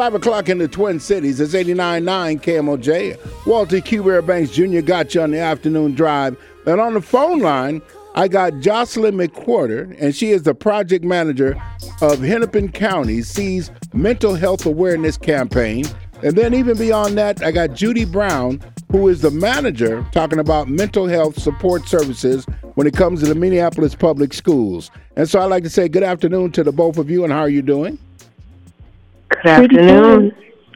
5 o'clock in the Twin Cities, it's 89.9 KMOJ. Walter Q. Banks Jr. got you on the afternoon drive. And on the phone line, I got Jocelyn McQuirter, and she is the project manager of Hennepin County C's Mental Health Awareness Campaign. And then even beyond that, I got Judy Brown, who is the manager, talking about mental health support services when it comes to the Minneapolis Public Schools. And so I'd like to say good afternoon to the both of you, and how are you doing? Good afternoon.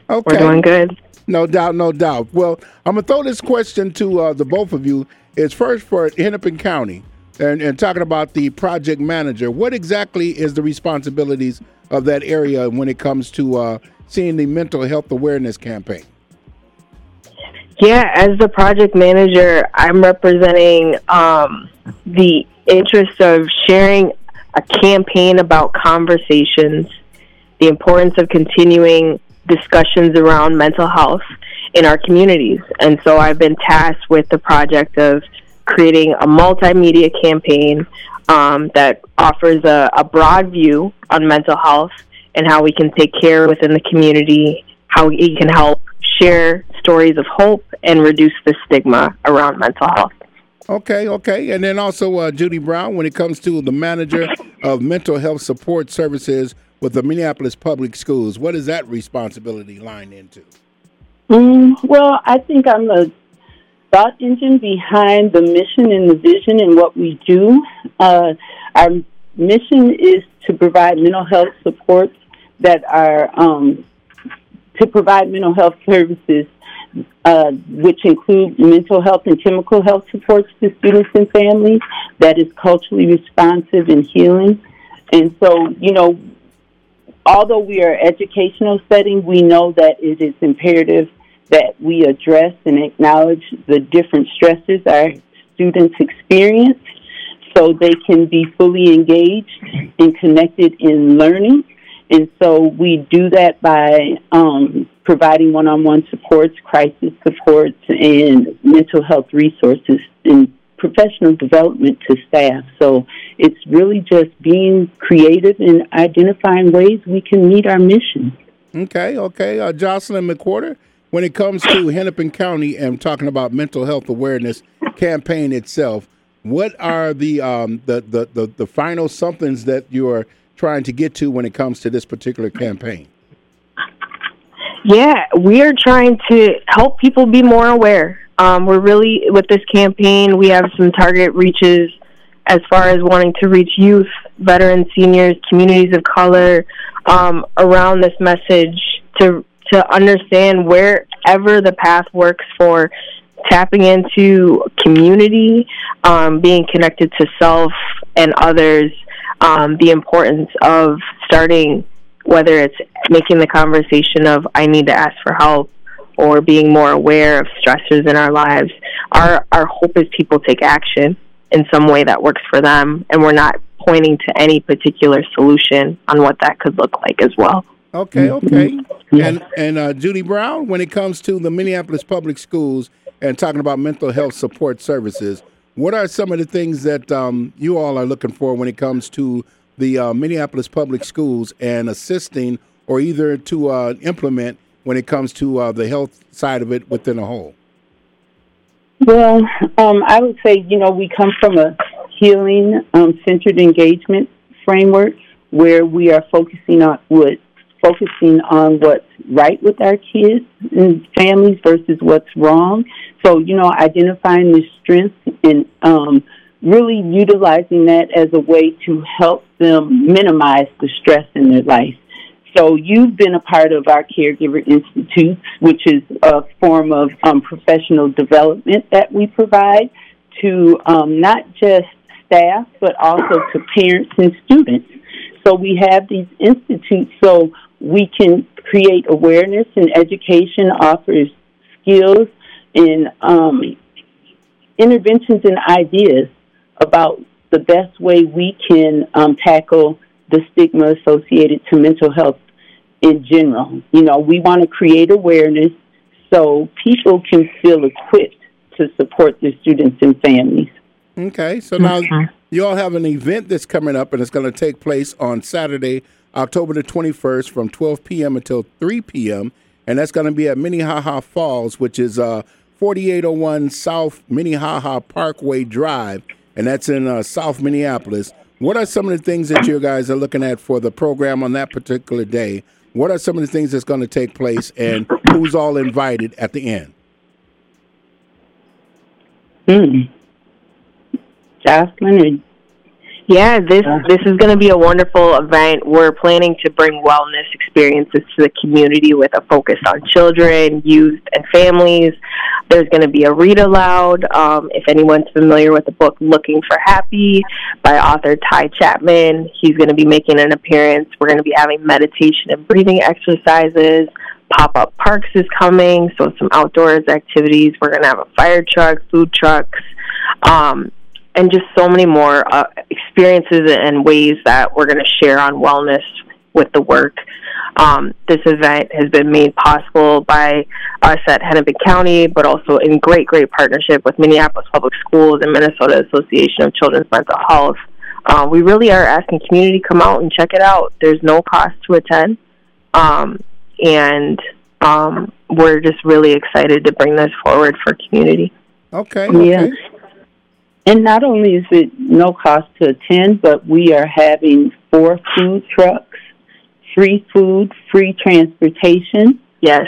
Okay. We're doing good. No doubt, no doubt. Well, I'm going to throw this question to the both of you. It's first for Hennepin County, and talking about the project manager. What exactly is the responsibilities of that area when it comes to seeing the mental health awareness campaign? Yeah, as the project manager, I'm representing the interest of sharing a campaign about conversations, the importance of continuing discussions around mental health in our communities. And so I've been tasked with the project of creating a multimedia campaign that offers a broad view on mental health and how we can take care within the community, how we can help share stories of hope and reduce the stigma around mental health. Okay. And then also, Judy Brown, when it comes to the manager of mental health support services with the Minneapolis Public Schools, what is that responsibility line into? Well, I think I'm the thought engine behind the mission and the vision and what we do. Our mission is to provide mental health support that are to provide mental health services, which include mental health and chemical health supports to students and families that is culturally responsive and healing. And so, you know, although we are an educational setting, we know that it is imperative that we address and acknowledge the different stresses our students experience so they can be fully engaged and connected in learning. And so we do that by providing one-on-one supports, crisis supports, and mental health resources and professional development to staff. So it's really just being creative and identifying ways we can meet our mission. Okay. Jocelyn McQuirter, when it comes to Hennepin County and talking about mental health awareness campaign itself, what are the final somethings that you are trying to get to when it comes to this particular campaign? Yeah, we are trying to help people be more aware. We're really, with this campaign, we have some target reaches as far as wanting to reach youth, veterans, seniors, communities of color, around this message to understand wherever the path works for tapping into community, being connected to self and others, the importance of starting, whether it's making the conversation of I need to ask for help or being more aware of stressors in our lives. Our hope is people take action in some way that works for them, and we're not pointing to any particular solution on what that could look like as well. Okay. And Judy Brown, when it comes to the Minneapolis Public Schools and talking about mental health support services, what are some of the things that you all are looking for when it comes to the Minneapolis Public Schools and assisting or either to implement when it comes to the health side of it within a whole? Well, I would say, you know, we come from a healing-centered engagement framework where we are focusing on what's right with our kids and families versus what's wrong. So, you know, identifying the strengths and really utilizing that as a way to help them minimize the stress in their life. So you've been a part of our Caregiver Institute, which is a form of professional development that we provide to not just staff, but also to parents and students. So we have these institutes so we can create awareness and education, offers skills and interventions and ideas about the best way we can tackle the stigma associated to mental health in general. You know, we want to create awareness so people can feel equipped to support their students and families. Okay, so now you all have an event that's coming up, and it's going to take place on Saturday, October the 21st from 12 p.m. until 3 p.m., and that's going to be at Minnehaha Falls, which is 4801 South Minnehaha Parkway Drive, and that's in South Minneapolis. What are some of the things that you guys are looking at for the program on that particular day? What are some of the things that's going to take place, and who's all invited at the end? Jocelyn, yeah, this is going to be a wonderful event. We're planning to bring wellness experiences to the community with a focus on children, youth, and families. There's going to be a read-aloud. If anyone's familiar with the book Looking for Happy by author Ty Chapman, he's going to be making an appearance. We're going to be having meditation and breathing exercises. Pop-up parks is coming, so some outdoors activities. We're going to have a fire truck, food trucks, and just so many more experiences and ways that we're going to share on wellness with the work. This event has been made possible by us at Hennepin County, but also in great, great partnership with Minneapolis Public Schools and Minnesota Association of Children's Mental Health. We really are asking community to come out and check it out. There's no cost to attend, and we're just really excited to bring this forward for community. Okay. Yeah. And not only is it no cost to attend, but we are having 4 food trucks, free food, free transportation. Yes.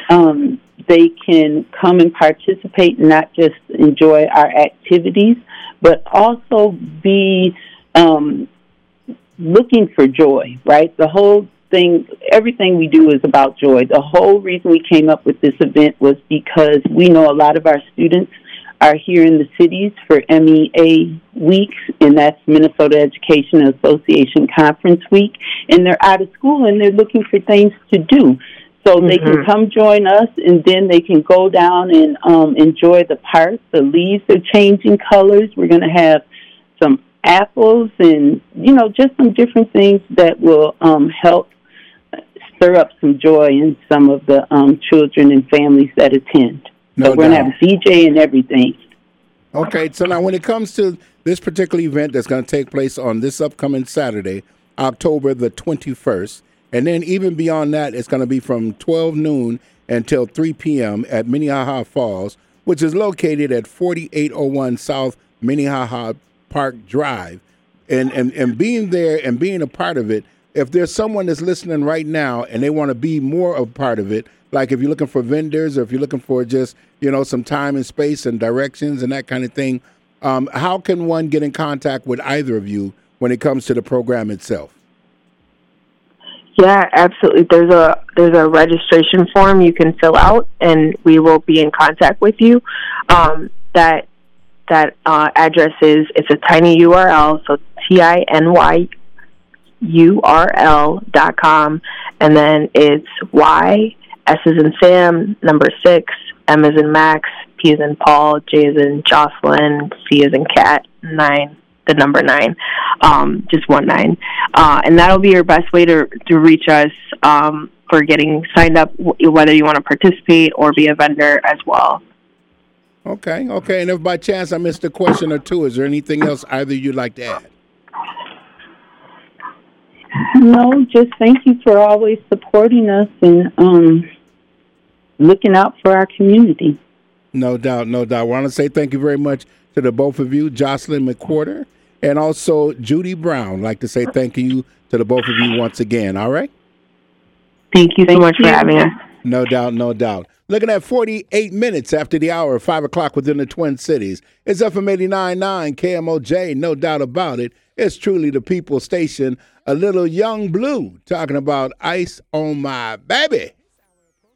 They can come and participate, not just enjoy our activities, but also be looking for joy, right? The whole thing, everything we do is about joy. The whole reason we came up with this event was because we know a lot of our students are here in the cities for MEA weeks, and that's Minnesota Education Association Conference Week, and they're out of school and they're looking for things to do. So they can come join us, and then they can go down and enjoy the park. The leaves are changing colors. We're going to have some apples and, you know, just some different things that will help stir up some joy in some of the children and families that attend. No, so we're going to have DJ and everything. Okay, so now when it comes to this particular event that's going to take place on this upcoming Saturday, October the 21st, and then even beyond that, it's going to be from 12 noon until 3 p.m. at Minnehaha Falls, which is located at 4801 South Minnehaha Park Drive. And being there and being a part of it, if there's someone that's listening right now and they want to be more of a part of it, like if you're looking for vendors or if you're looking for just, you know, some time and space and directions and that kind of thing, how can one get in contact with either of you when it comes to the program itself? Yeah, absolutely. There's a registration form you can fill out, and we will be in contact with you. That address is, it's a tiny URL, so tinyurl.com, and then it's Y, S is in Sam, number 6, M is in Max, P is in Paul, J is in Jocelyn, C is in Cat, 9, the number 9, just 1 9. And that'll be your best way to reach us for getting signed up, whether you want to participate or be a vendor as well. Okay. And if by chance I missed a question or two, is there anything else either you'd like to add? No, just thank you for always supporting us and looking out for our community. No doubt. I want to say thank you very much to the both of you, Jocelyn McQuirter and also Judy Brown. I'd like to say thank you to the both of you once again, all right? Thank you so much for having us. No doubt. Looking at 48 minutes after the hour, 5 o'clock within the Twin Cities. It's FM 89.9 KMOJ, no doubt about it. It's truly the people station. A little Young Blue talking about Ice on My Baby.